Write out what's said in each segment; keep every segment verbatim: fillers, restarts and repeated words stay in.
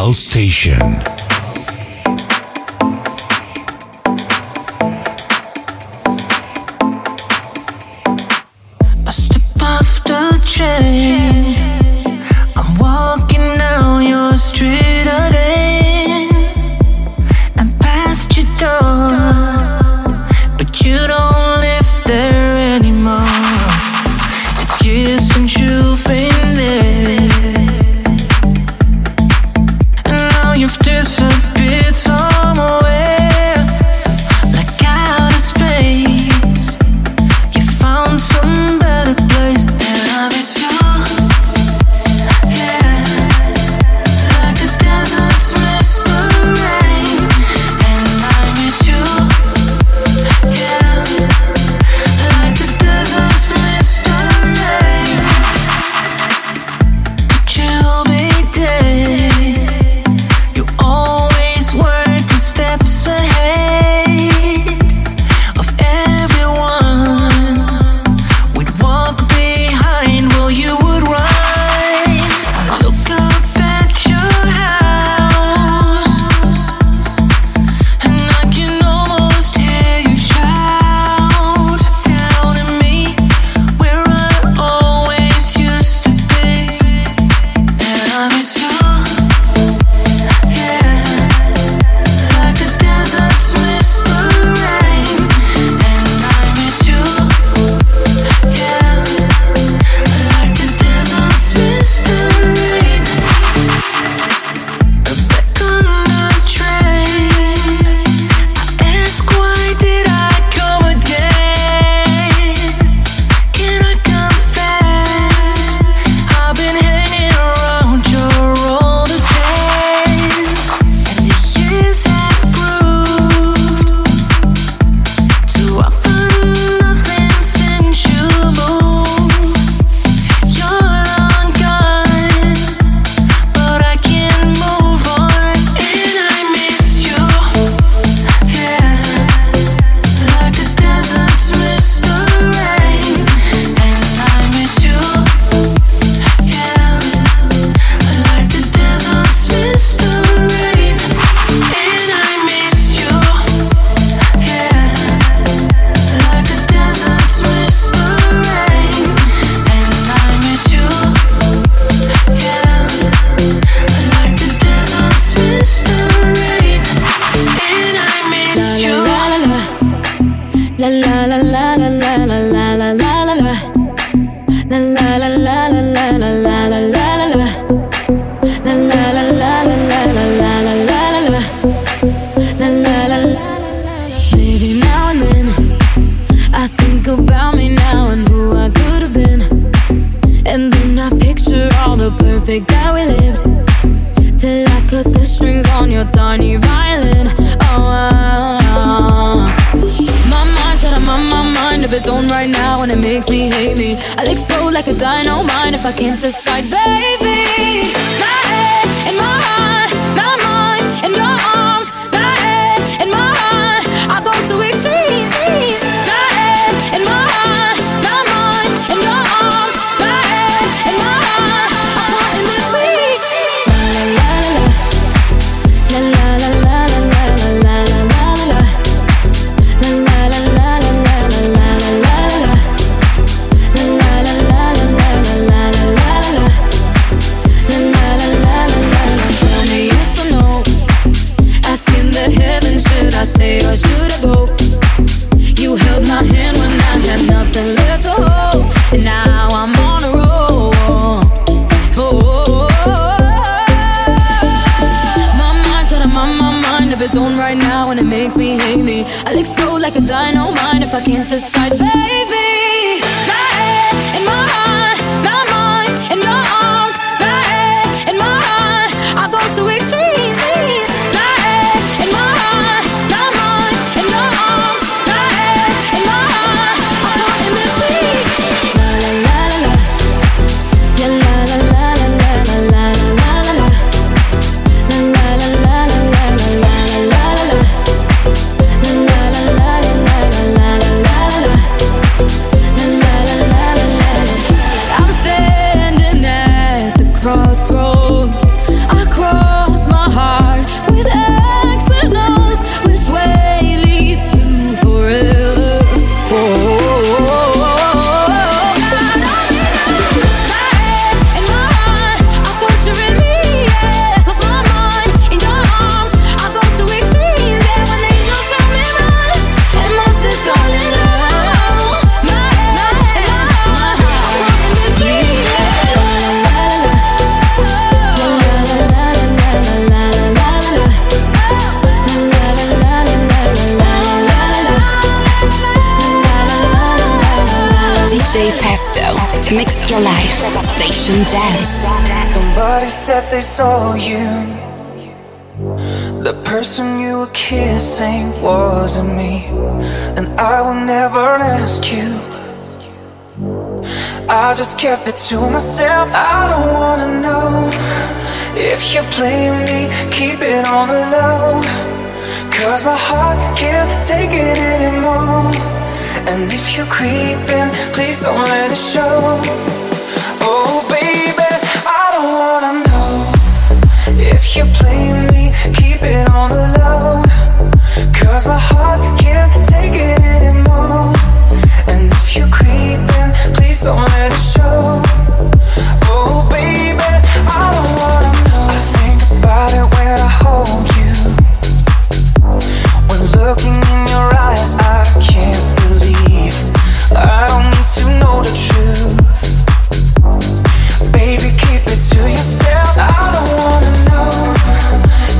House Station. I step off the train, I'm walking down your street again, and past your door, but you don't live there anymore. It's years since you've been there, and now you've disappeared somewhere. I'm standing now. D J Festo, mix your life, station dance. Somebody said they saw you. The person you were kissing wasn't me. And I will never ask you. I just kept it to myself. I don't wanna know. If you're playing me, keep it on the low. Cause my heart can't take it anymore. And if you're creeping, please don't let it show. Oh baby, I don't wanna know. If you're playing me, keep it on the low. Cause my heart can't take it anymore. And if you're creeping, please don't let it show. Oh baby, I don't wanna know. I think about it when I hold you. When looking in your eyes, I can't believe I don't need to know the truth. Baby, keep it to yourself. I don't wanna know.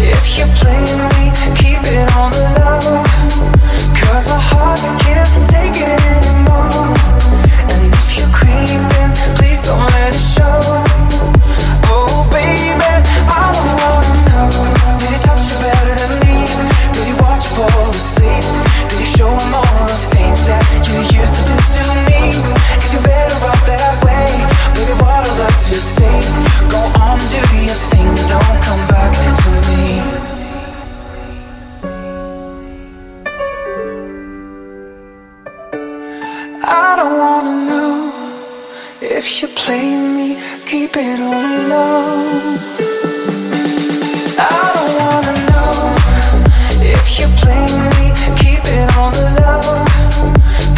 If you're playing me, keep it on the low. Cause my heart can't take it anymore. And if you're creeping, please don't let it show. Oh baby, I don't wanna know. Did he touch you better than me? Did he watch you fall asleep? Did he show him all the things that you used to do to me? If you're better off that way, baby, what'll that you say? Go on, do your thing, don't come back to me. I don't wanna know. If you're playing me, keep it on low. I don't wanna know. If you're playing me, keep it on the low.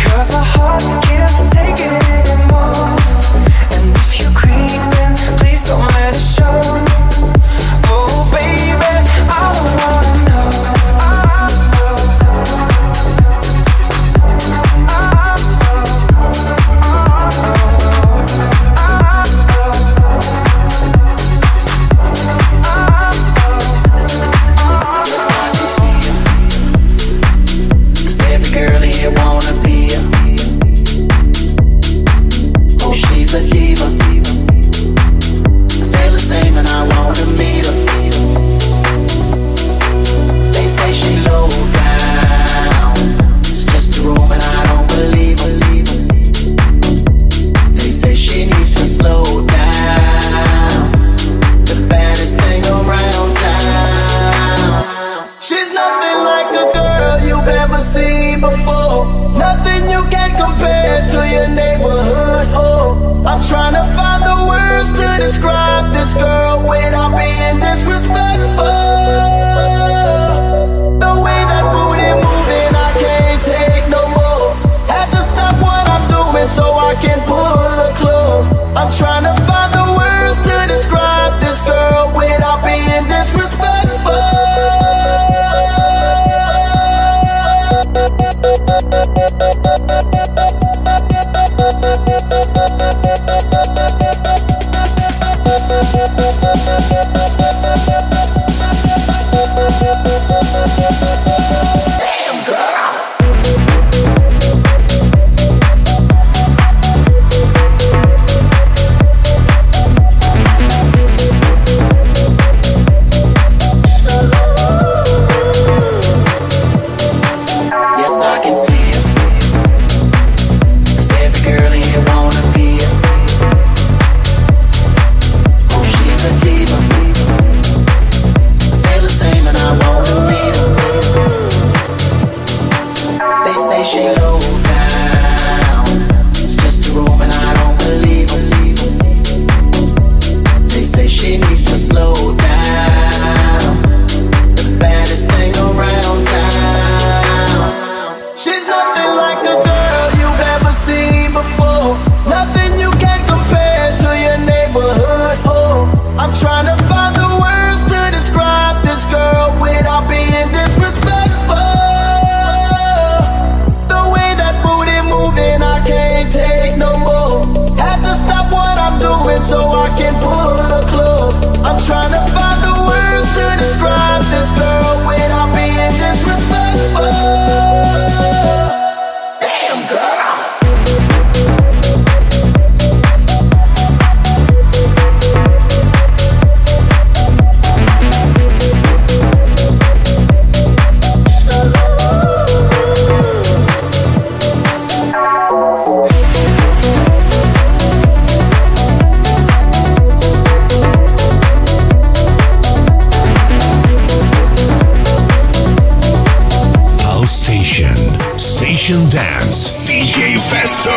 Cause my heart can't take it anymore. And if you're creeping, please don't let it show. Oh baby, I don't wanna know. Station Dance, D J Festo.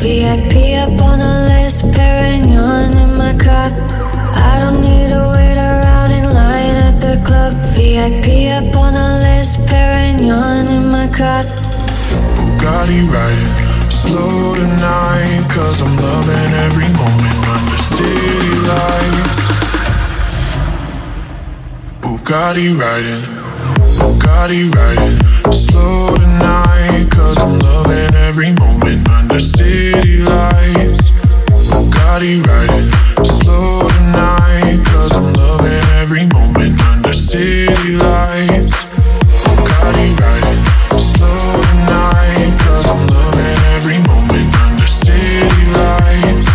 V I P up on a list, Perignon in my cup. Bugatti riding slow tonight, 'cause I'm loving every moment under city lights. Bugatti riding, Bugatti riding slow tonight, 'cause I'm loving every moment under city lights. Bugatti riding slow tonight, 'cause I'm loving every moment under city lights. Bugatti riding slow tonight, 'cause I'm loving every moment under city lights.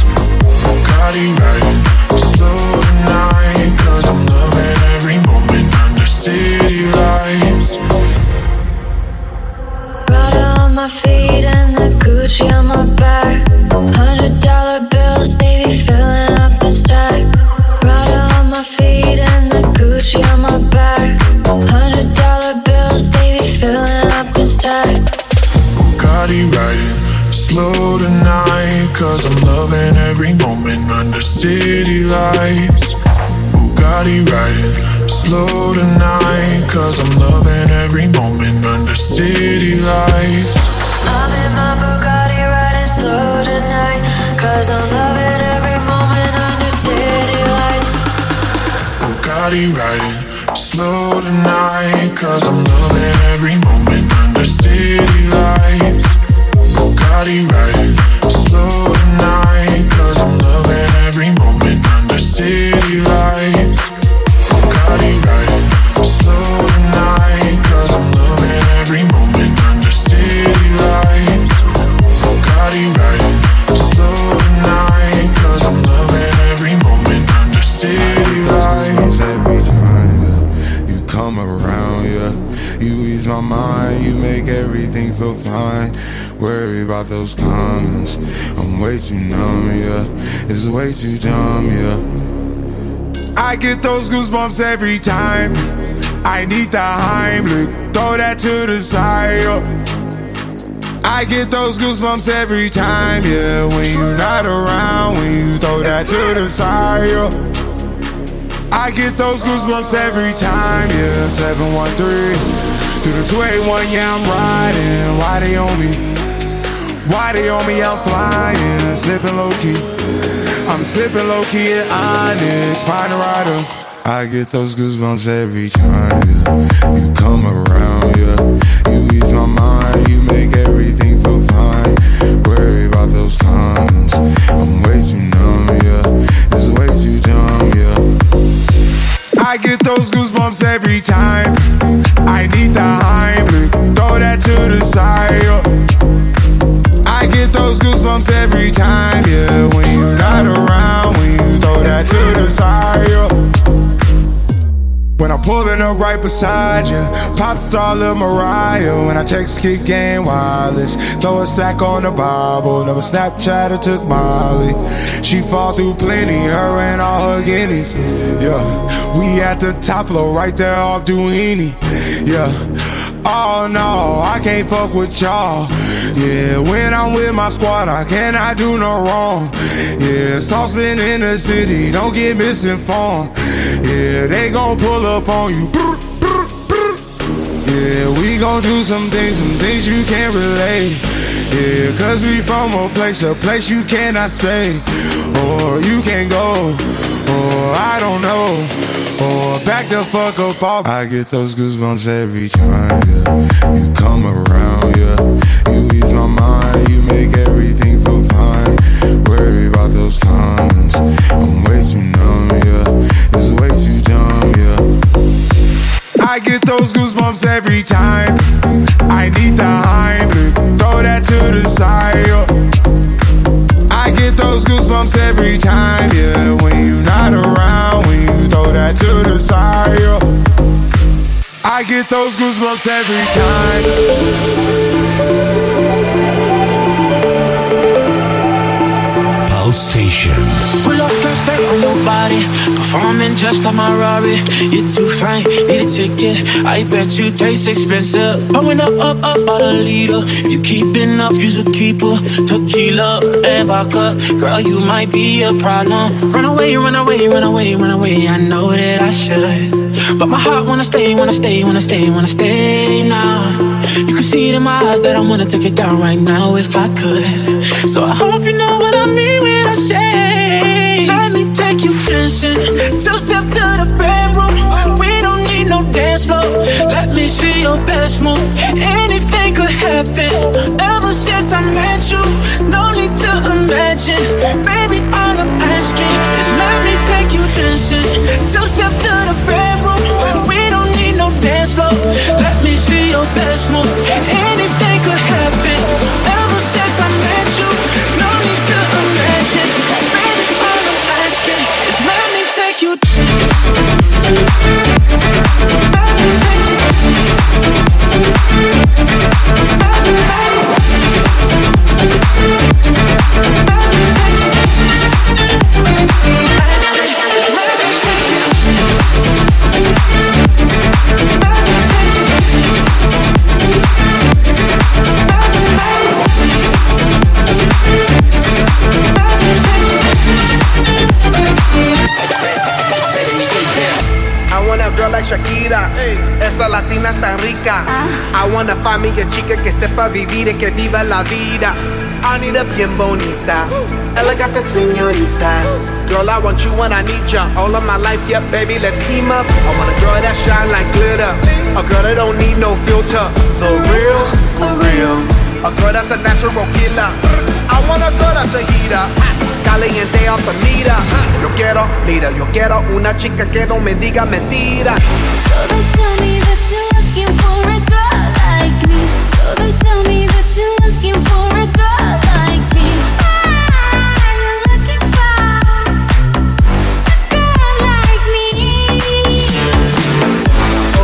Bugatti riding slow tonight, 'cause I'm loving every moment under city lights. Prada on my feet and the Gucci on my back. Hundred dollar bills, they be filling up and stacked. Prada on my feet and the Gucci on my back. Hundred dollar bills, they be filling up and stacked. Bugatti riding slow tonight, 'cause I'm loving every moment under city lights. Bugatti riding slow tonight, 'cause I'm loving every moment under city lights. I'm in my Bugatti riding slow tonight, 'cause I'm loving every moment under city lights. Bugatti riding slow tonight, 'cause I'm loving every moment under city lights. Bugatti riding slow tonight, 'cause I'm loving every moment under city lights. Bugatti riding slow tonight, 'cause I'm loving every moment under city lights. Bugatti riding slow tonight, 'cause I'm loving every moment under city lights. Every time you come around, yeah, you ease my mind, you make everything feel fine. Worry about those comments, I'm way too numb, yeah. It's way too dumb, yeah. I get those goosebumps every time. I need the Heimlich, throw that to the side. I get those goosebumps every time, yeah. When you're not around, when you throw that to the side. I get those goosebumps every time, yeah. seven one three through the two eighty-one, yeah, I'm riding. Why they on me? Why they on me? I'm flying, sipping low key. I'm sipping low key at Onyx, find a rider. I get those goosebumps every time, yeah. You come around, yeah. You ease my mind, you make everything feel fine. Worry about those comments, I'm way too numb, yeah. It's way too dumb, yeah. I get those goosebumps every time. I need the Heimlich, throw that to the side, yeah. I get those goosebumps every time, yeah. When you're not around, when you throw that to the side, yeah. When I'm pulling up right beside ya, pop star Lil Mariah. When I text Kick Game Wireless, throw a stack on the Bible. Never Snapchat or took Molly. She fall through plenty, her and all her guineas. Yeah, we at the top floor, right there off Duini. Yeah, oh no, I can't fuck with y'all. Yeah, when I'm with my squad, I cannot do no wrong. Yeah, saucepan in the city, don't get misinformed. Yeah, they gon' pull up on you. Yeah, we gon' do some things, some things you can't relate. Yeah, cause we from a place, a place you cannot stay. Or you can't go, or I don't know. Or back the fuck up off. I get those goosebumps every time, yeah. You come around, yeah. You ease my mind, you make everything feel fine. Worry about those comments, I'm way too numb, yeah. It's way too dumb, yeah. I get those goosebumps every time. I need the Heimlich, throw that to the side, yeah. I get those goosebumps every time, yeah. When you're not around, when you throw that to the side, yeah. I get those goosebumps every time. Station. Pull up suspect on your body, performing just like my Rari. You're too fine, need a ticket. I bet you taste expensive. Pouring up, up, up, about a liter. If you keeping up, you's a keeper. Tequila and vodka, girl, you might be a problem. Run away, run away, run away, run away. I know that I should, but my heart wanna stay, wanna stay, wanna stay, wanna stay now. You can see it in my eyes that I wanna take it down right now if I could. So I hope you know what I mean when I say, let me take you dancing, two step to the bedroom. We don't need no dance floor, let me see your best move. Anything could happen, ever since I met you, no need to imagine. Baby, all I'm asking is let me take you dancing, two step to the bedroom. We don't need no dance floor, let me see your best move. Anything could happen, ever since I met you, no need to imagine. Baby, all I'm asking is let me take you. Let me take you. Let me take you. Let me take you. Asking is let me take you. Let me take you. I want a girl like Shakira, esa latina está rica. I want to find me a chica que sepa vivir y que viva la vida. I need a bien bonita, elegante señorita. Girl, I want you when I need ya, all of my life, yeah, baby, let's team up. I want a girl that shine like glitter, a girl that don't need no filter. The real, for real, a girl that's a natural killer. I want a girl that's a heater, caliente off the meter. Yo quiero, mira, yo quiero una chica que no me diga mentiras. So they tell me that you're looking for a girl like me. So they tell me that you're looking for a girl like me.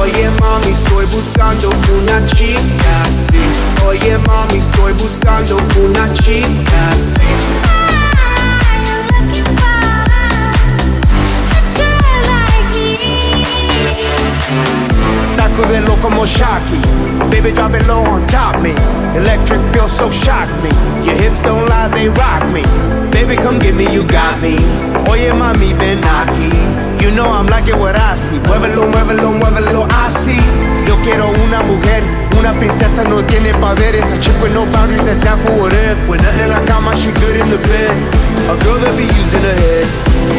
Oye mami, estoy buscando una chica así. Oye mami, estoy buscando una chica así. I'm looking for a girl really dropping low on top me. Electric feel so shocked me. Your hips don't lie, they rock me. Baby, come get me, you got me. Oye, mami, ven aquí. You know I'm liking what I see. Muévelo, muévelo, muévelo, I see. Yo quiero una mujer. Una princesa no tiene paveres. A chick with no boundaries that's down for what if. When nothing in la cama, she good in the bed. A girl that be using her head.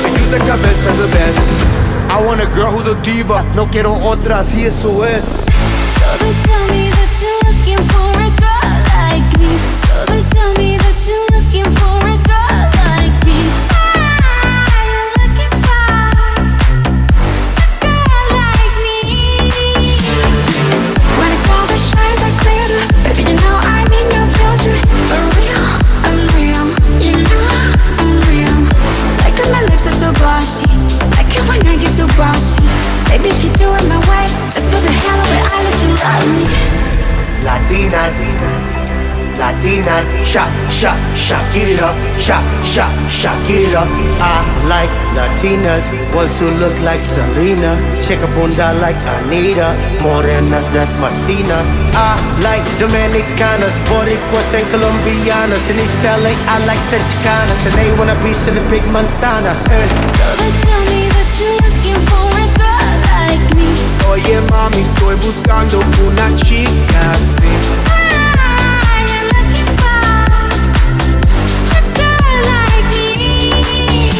She use the cabeza the best. I want a girl who's a diva. No quiero otra, así eso es. So they tell me that you're looking for a girl like me. So they tell me that you're looking for a girl like me. Ah, you're looking for a girl like me. When I call the shines like glitter, baby, you know I'm in your filter. For real, I'm real, you know I'm real. Like that my lips are so glossy. When I get so bossy, baby, if you do it my way, let's do the hell of it, I'll let you love me. Latinas, Latinas, shot, shot, shot, get it up, shot, shot, shot, get it up. I like Latinas, ones who look like Selena, check a bunda like Anita, morenas, that's Martina. I like Dominicanas, Boricuas and Colombianas, in East L A, I like the Chicanas, and they want a piece of the big manzana. Hey. So they tell me you're looking for a girl like me. Oye, mami, estoy buscando una chica así. Ah, you're looking for a girl like me.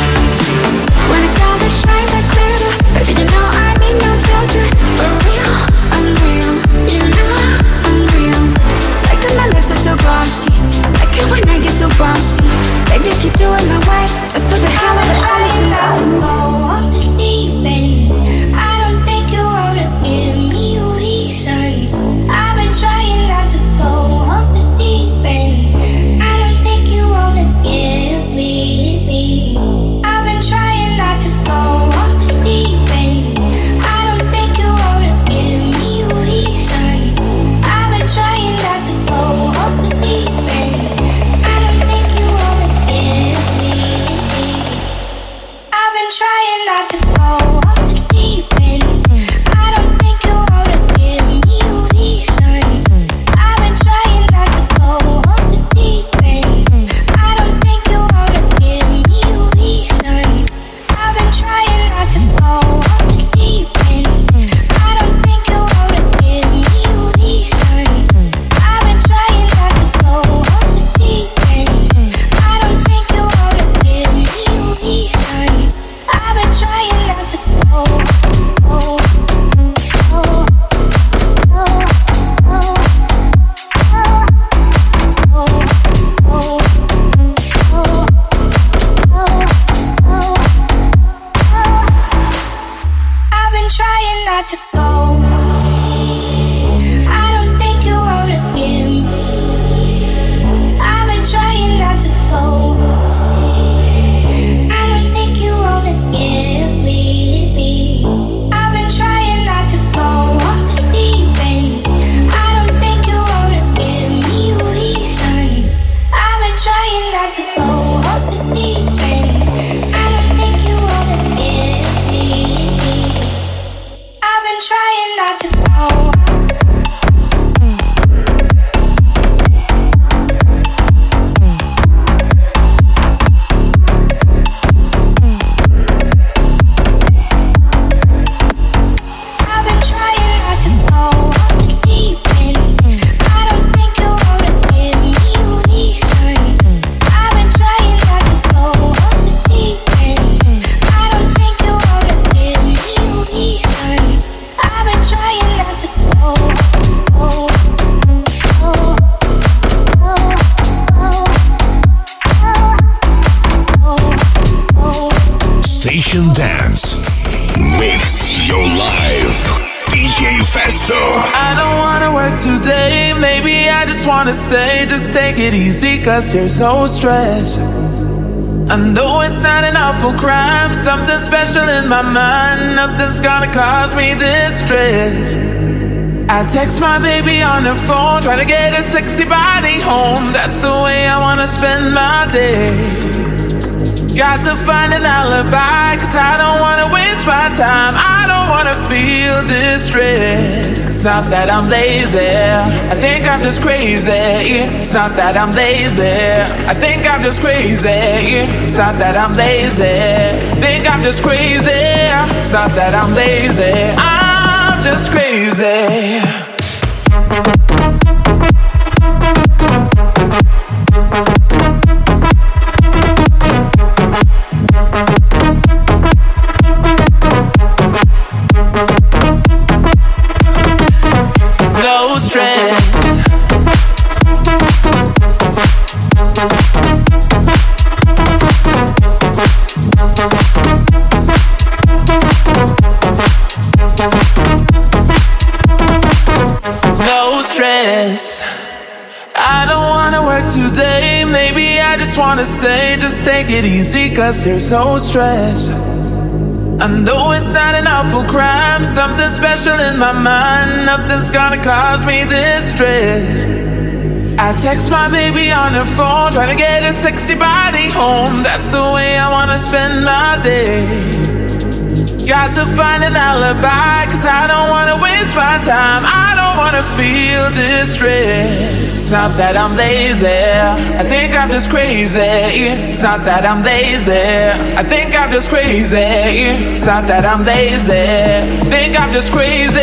When I got the shines like glitter, baby, you know I'm in your filter. For real, I'm real, you know I'm real. Like that my lips are so glossy. Like it when I get so bossy. Baby, if you do it my way, let's put the hell out of it. Cause there's no stress. I know it's not an awful crime. Something special in my mind. Nothing's gonna cause me distress. I text my baby on the phone, try to get a sexy body home. That's the way I wanna spend my day. Got to find an alibi, cause I don't wanna waste my time. I don't wanna feel distressed. It's not that I'm lazy, I think I'm just crazy. It's not that I'm lazy, I think I'm just crazy. It's not that I'm lazy, I think I'm just crazy. It's not that I'm lazy, I'm just crazy. It easy, cause there's no stress. I know it's not an awful crime. Something special in my mind. Nothing's gonna cause me distress. I text my baby on her phone, trying to get her sexy body home. That's the way I wanna spend my day. Got to find an alibi, cause I don't wanna waste my time. I don't wanna feel distress. It's not that I'm lazy, I think I'm just crazy. It's not that I'm lazy, I think I'm just crazy. It's not that I'm lazy, I think I'm just crazy.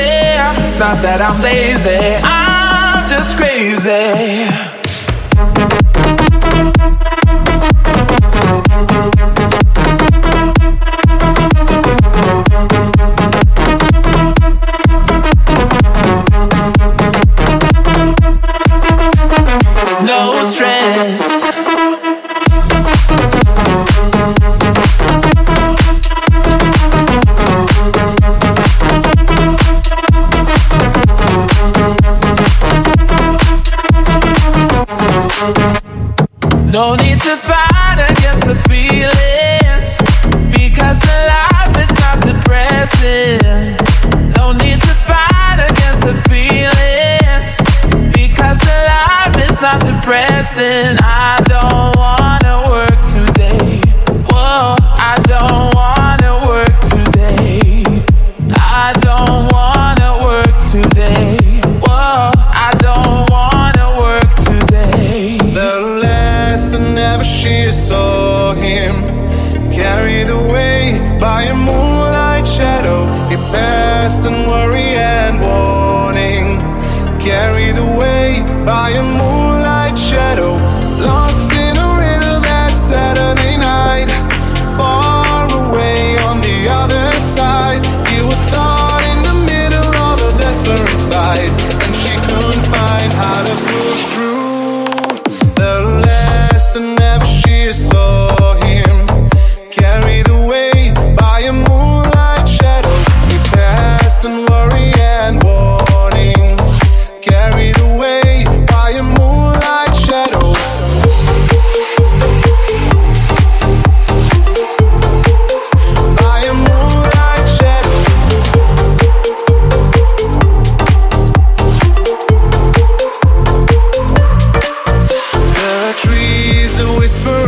It's not that I'm lazy, I'm just crazy. No need to fight against the feelings, because the life is not depressing. No need to fight against the feelings, because the life is not depressing. I don't wanna work today. Whoa, I don't wanna work today. I don't wanna work today. Whoa, I don't wanna work today. The ever she saw him, carried away by a moonlight shadow, he passed in worry and warning, carried away by a moonlight shadow, lost in a riddle that Saturday night, far away on the other side, he was caught in the middle of a desperate fight, and she couldn't find how to push through. Saw him carried away by a moonlight shadow. He passed in worry and warning. Carried away by a moonlight shadow. By a moonlight shadow. The trees are whispering.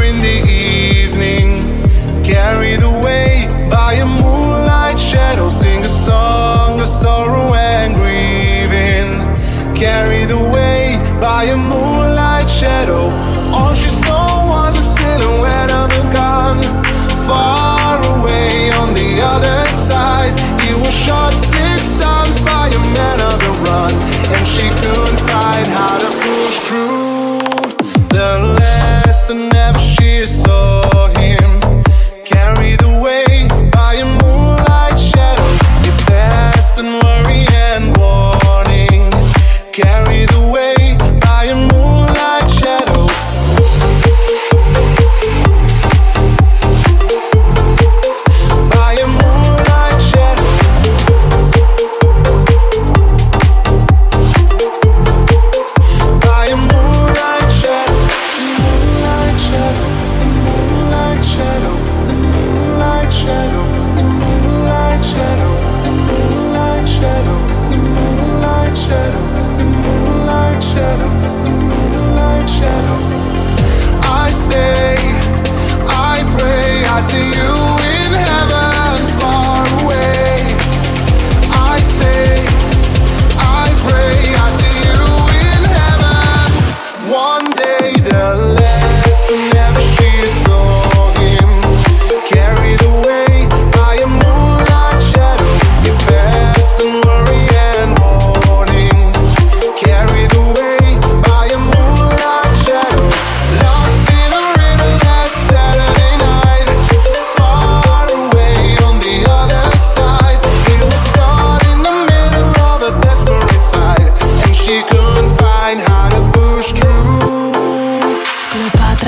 Sorrow and grieving, carried away by a moonlight shadow. All she saw was a silhouette of a gun, far away on the other side. He was shot six times by a man on the run, and she couldn't find how to push through. The lesson never she saw.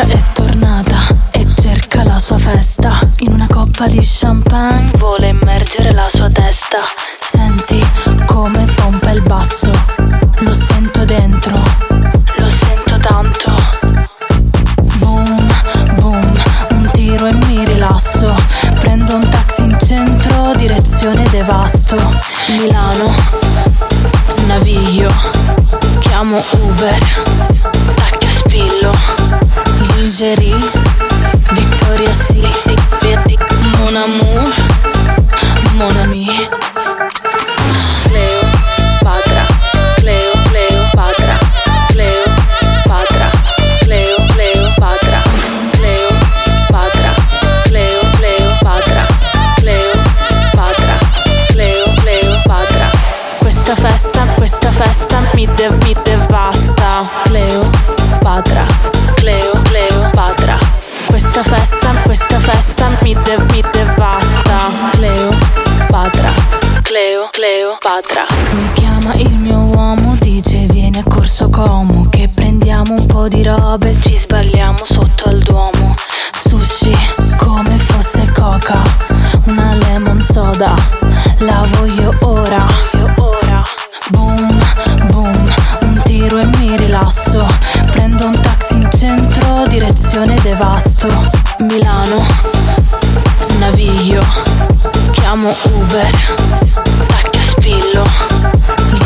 è tornata e cerca la sua festa. In una coppa di champagne vuole immergere la sua testa. Senti come pompa il basso, lo sento dentro, lo sento tanto. Boom, boom, un tiro e mi rilasso. Prendo un taxi in centro, direzione devasto. Milano, naviglio, chiamo Uber. Lingerie, Victoria C, Mon Amour, Mon Ami. Cleo, Patra, Cleo, Cleo, Patra, Cleo, Patra, Cleo, Cleo, Patra, Cleo, Patra, Cleo, Cleo, Patra, Cleo, Patra, Cleo, Cleo, Patra. Questa festa, questa festa mi dev, mi devasta. Cleo, Patra, Cleo, Cleopatra. Questa festa, questa festa mi dev, mi devasta. Cleo, Patra, Cleo, Cleopatra. Mi chiama il mio uomo, dice vieni a Corso Como, che prendiamo un po' di robe, ci sbagliamo sotto al Duomo. Sushi come fosse coca, una lemon soda, la voglio ora, voglio ora. Boom, boom, un tiro e mi rilasso. Prendo un taxi in centro, direzione devasto. Milano, naviglio, chiamo Uber, tacchi a spillo.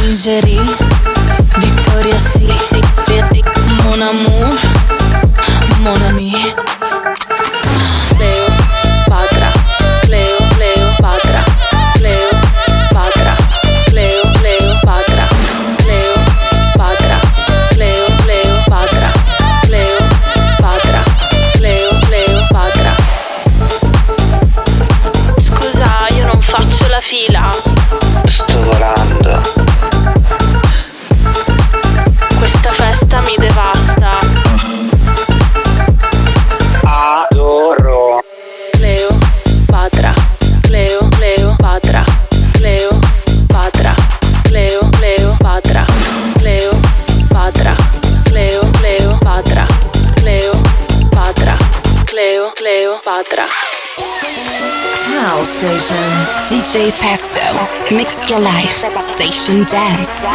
Lingerie, Victoria C, Mon Amour, Mon Ami. Cleo, Patra, Cleo, Cleo, Patra, Cleo, Patra, Cleo, Cleo, Patra, Cleo, Patra, Cleo, Cleo, Patra, Cleo, Patra, Cleo, Cleo, Patra. Scusa, io non faccio la fila. Sto volando. Questa festa mi devasta. Adoro. Cleo, Patra, Cleo, Cleo, Patra, Cleo, Patra, Cleo, Cleo, Patra, Cleo, Patra, Cleo, Cleo, Patra, Cleo, Patra, Cleo, Cleo, Patra. Howl Station, D J Festo, mix your life, station dance.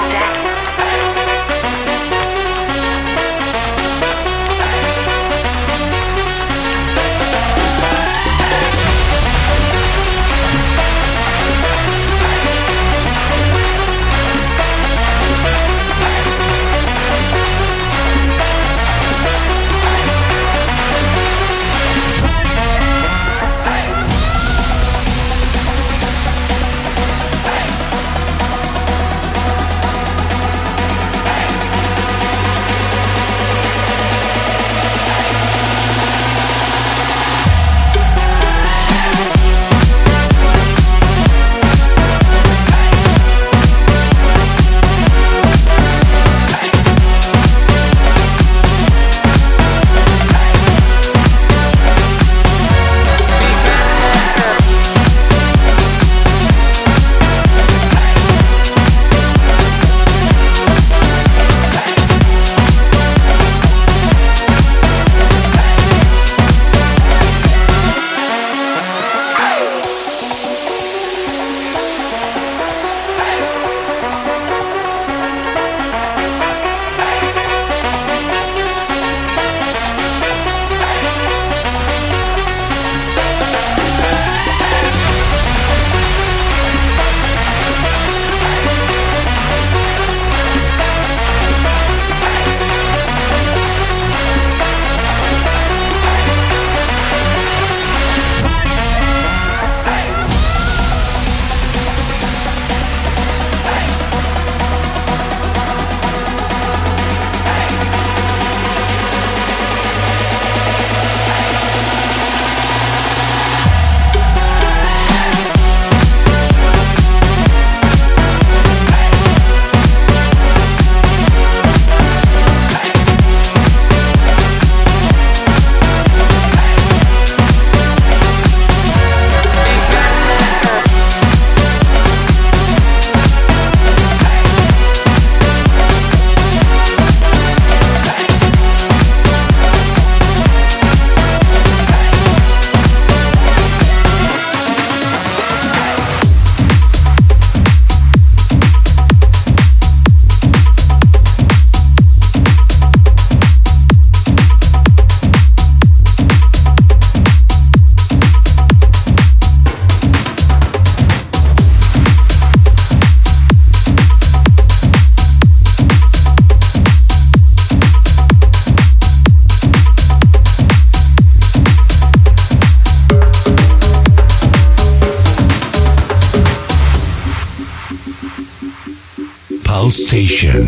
House Station.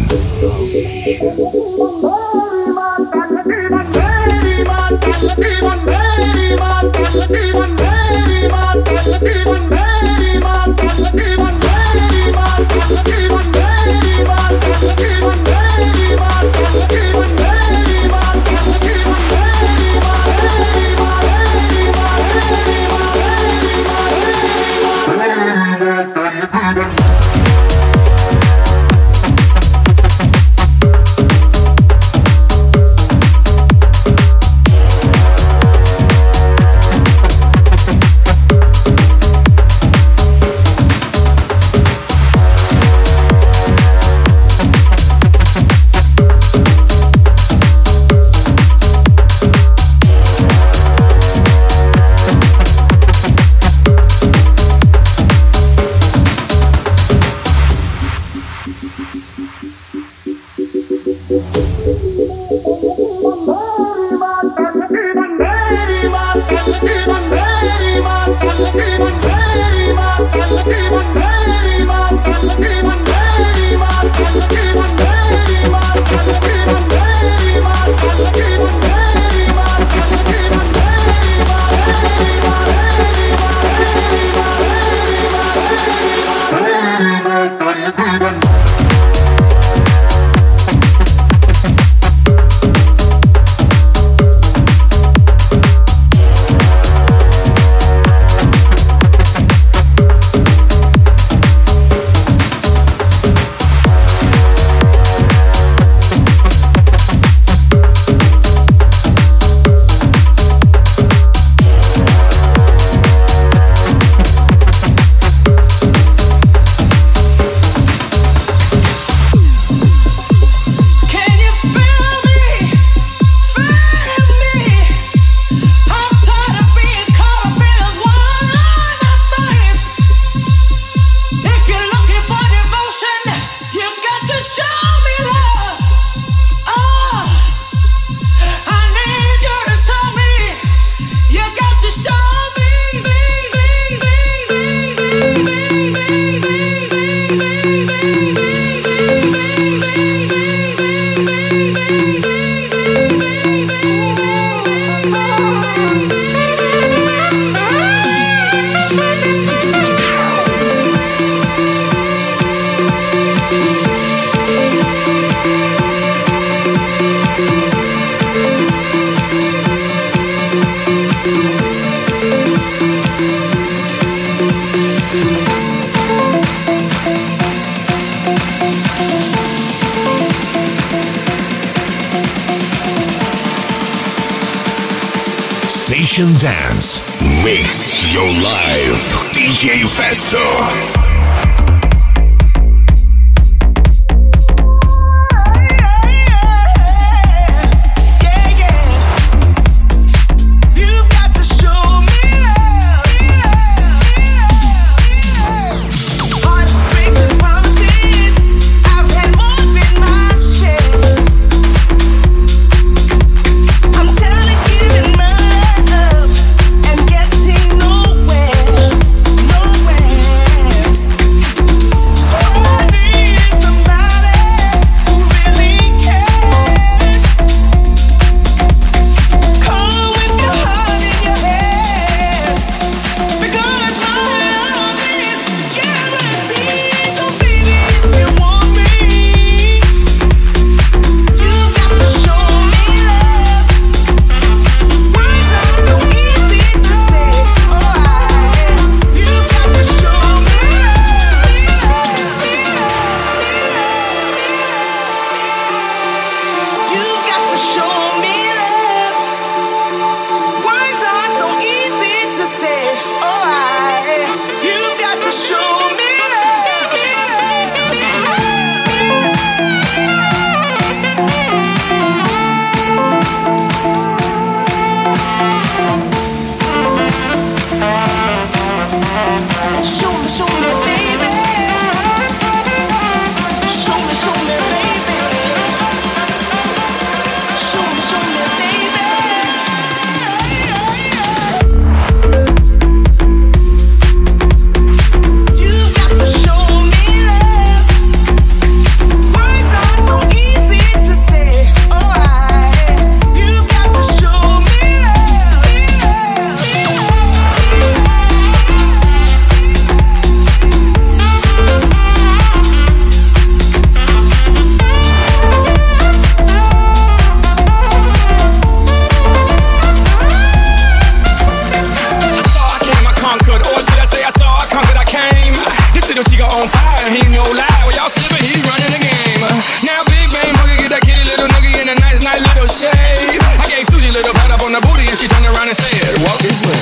around and said, walk this way.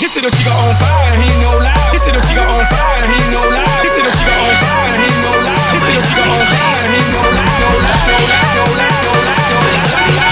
He said that she got on fire, he ain't no lie. He said that she got on fire, he ain't no lie. He said that she got on fire, he ain't no lie. He said that she got on fire, he ain't no lie. No lie, no lie, no lie, no lie, no lie, no lie, no lie.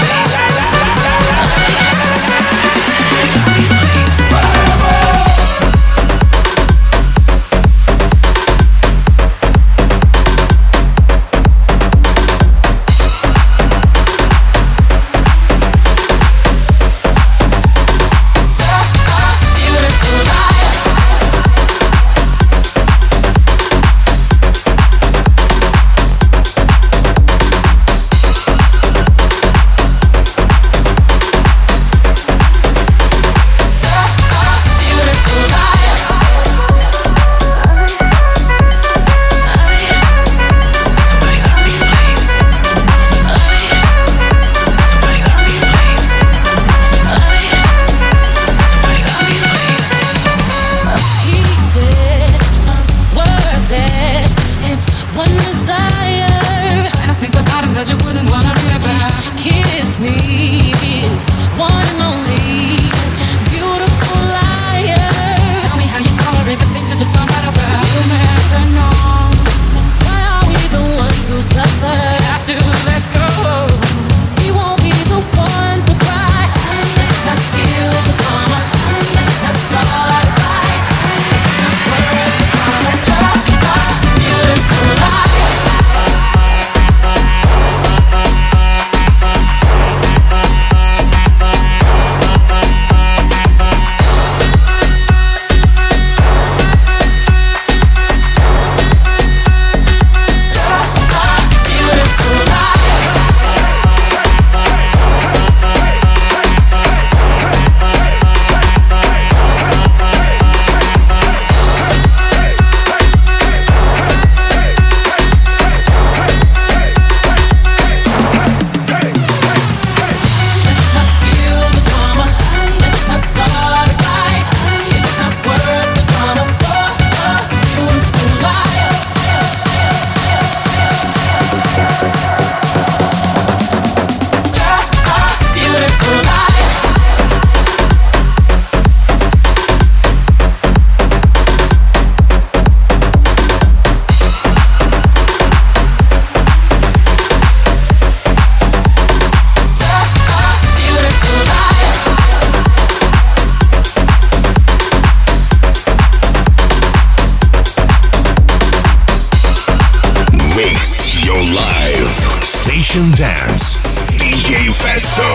Dance, D J Festo.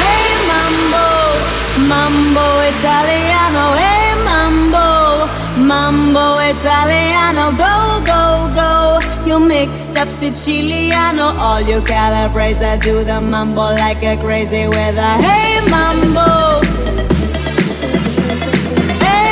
Hey mambo, mambo italiano. Hey mambo, mambo italiano. Go, go, go. You mixed up Siciliano. All you Calabrese do the mambo like a crazy with a hey mambo. Hey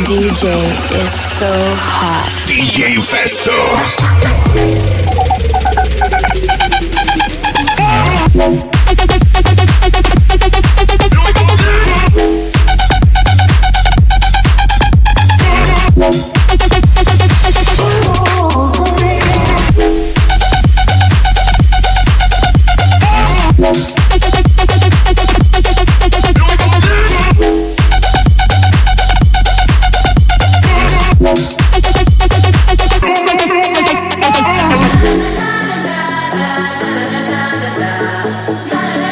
D J is so hot. D J Festo. We'll be right back.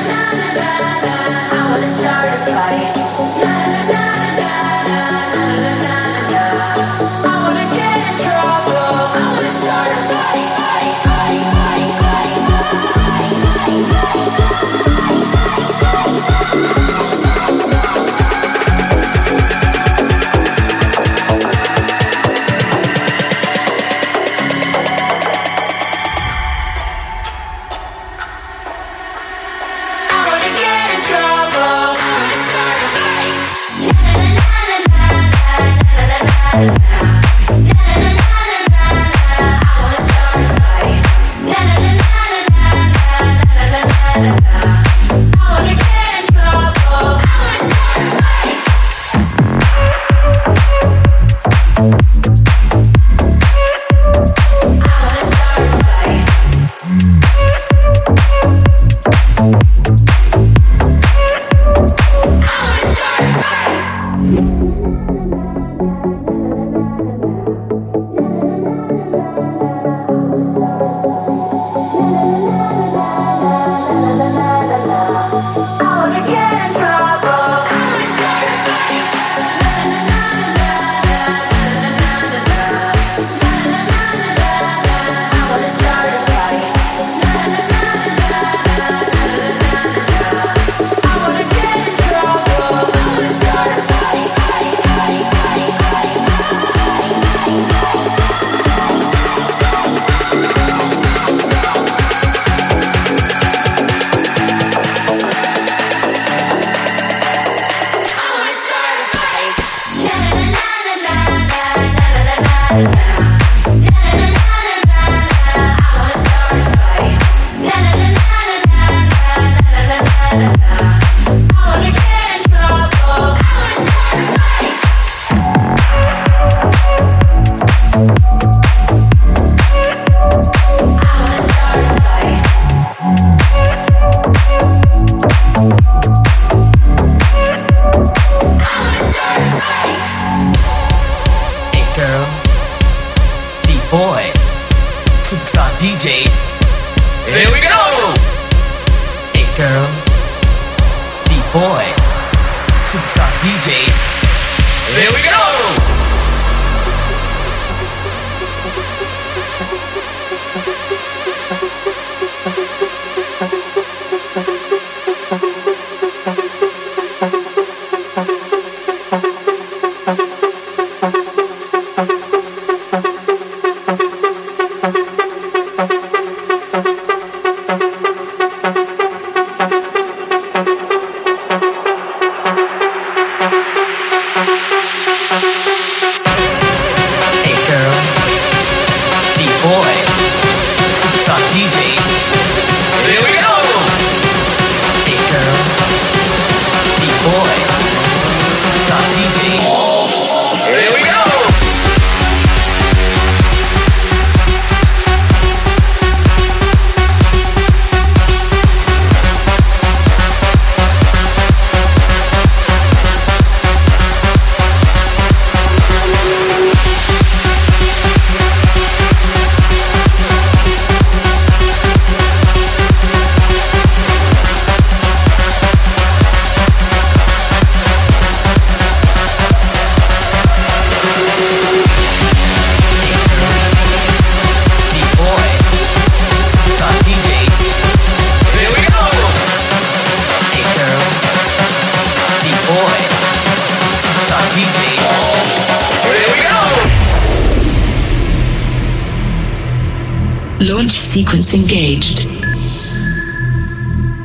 Launch sequence engaged.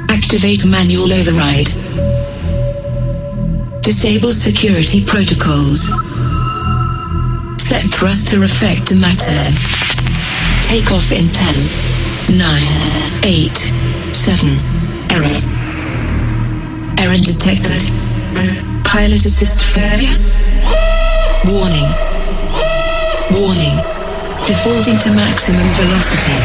Activate manual override. Disable security protocols. Set thruster effect to maximum. Take off in ten, nine, eight, seven, error. Error detected. Pilot assist failure. Warning. Warning. Defaulting to maximum velocity.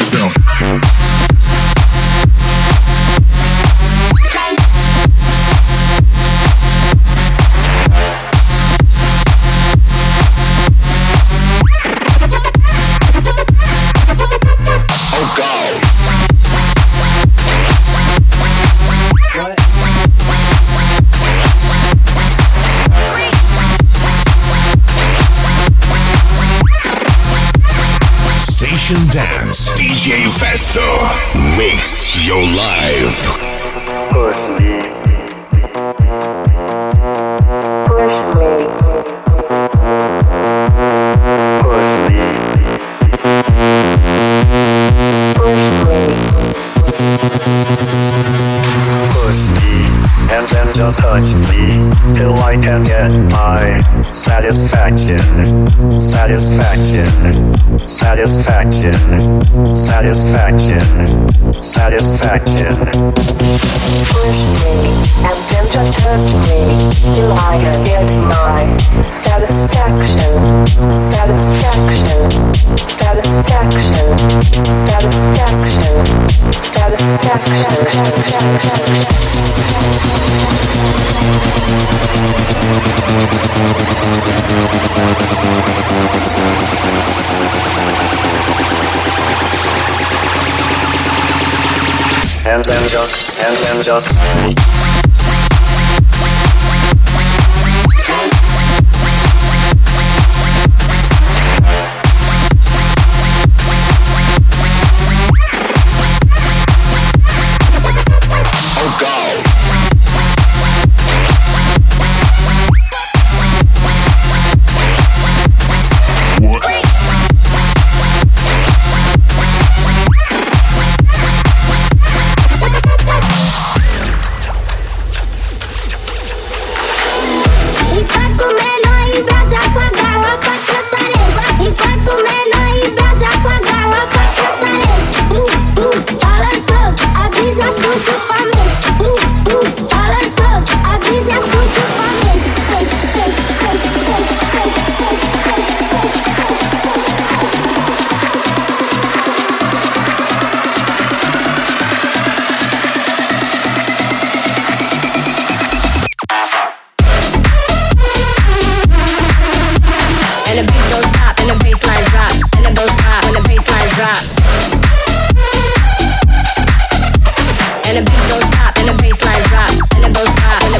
Get down. Dance D J Festo makes your life. Push me, push me, push me, push me, and then just touch me till I can get my satisfaction, satisfaction. Satisfaction, satisfaction, satisfaction. Push me, and then just hurt me, till I can get my satisfaction, satisfaction, satisfaction, satisfaction, satisfaction. And then just, and then just.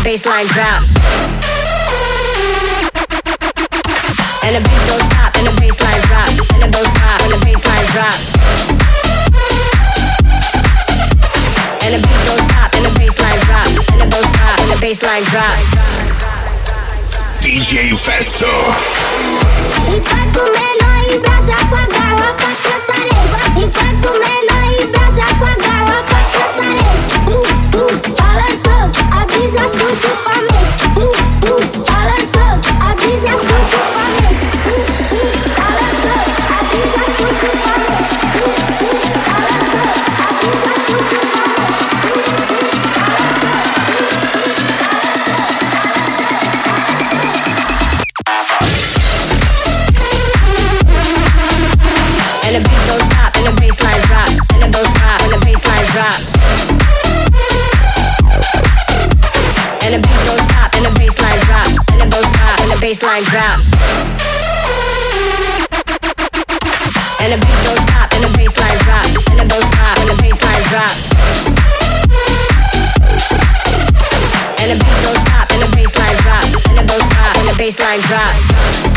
Baseline drop, and the beat don't stop, and the baseline drop, and the both stop, and the baseline drop, and the beat don't stop, and the baseline drop, and the both stop, and the baseline drop. D J Festo. Enquanto menor embrasa com a garrafa atrás da parede. Enquanto menor embrasa com a garrafa atrás da parede. Uh, uh, balançou. Avisa assunto pra mim. Uh, uh, balançou. Avisa assunto pra mim. Uh, uh, balançou. Avisa assunto pra mim. Uh, uh, balançou. Avisa assunto pra mim. And the beat don't stop, and the bassline drop, and the both stop, and the bassline drop. And the beat don't stop, and the bassline drop, and the both stop, and the bassline drop. And the beat don't stop, and the bassline drop, and the both stop, and the bassline drop. And the beat don't stop, and the bassline drop, and the both stop, and the bassline drop.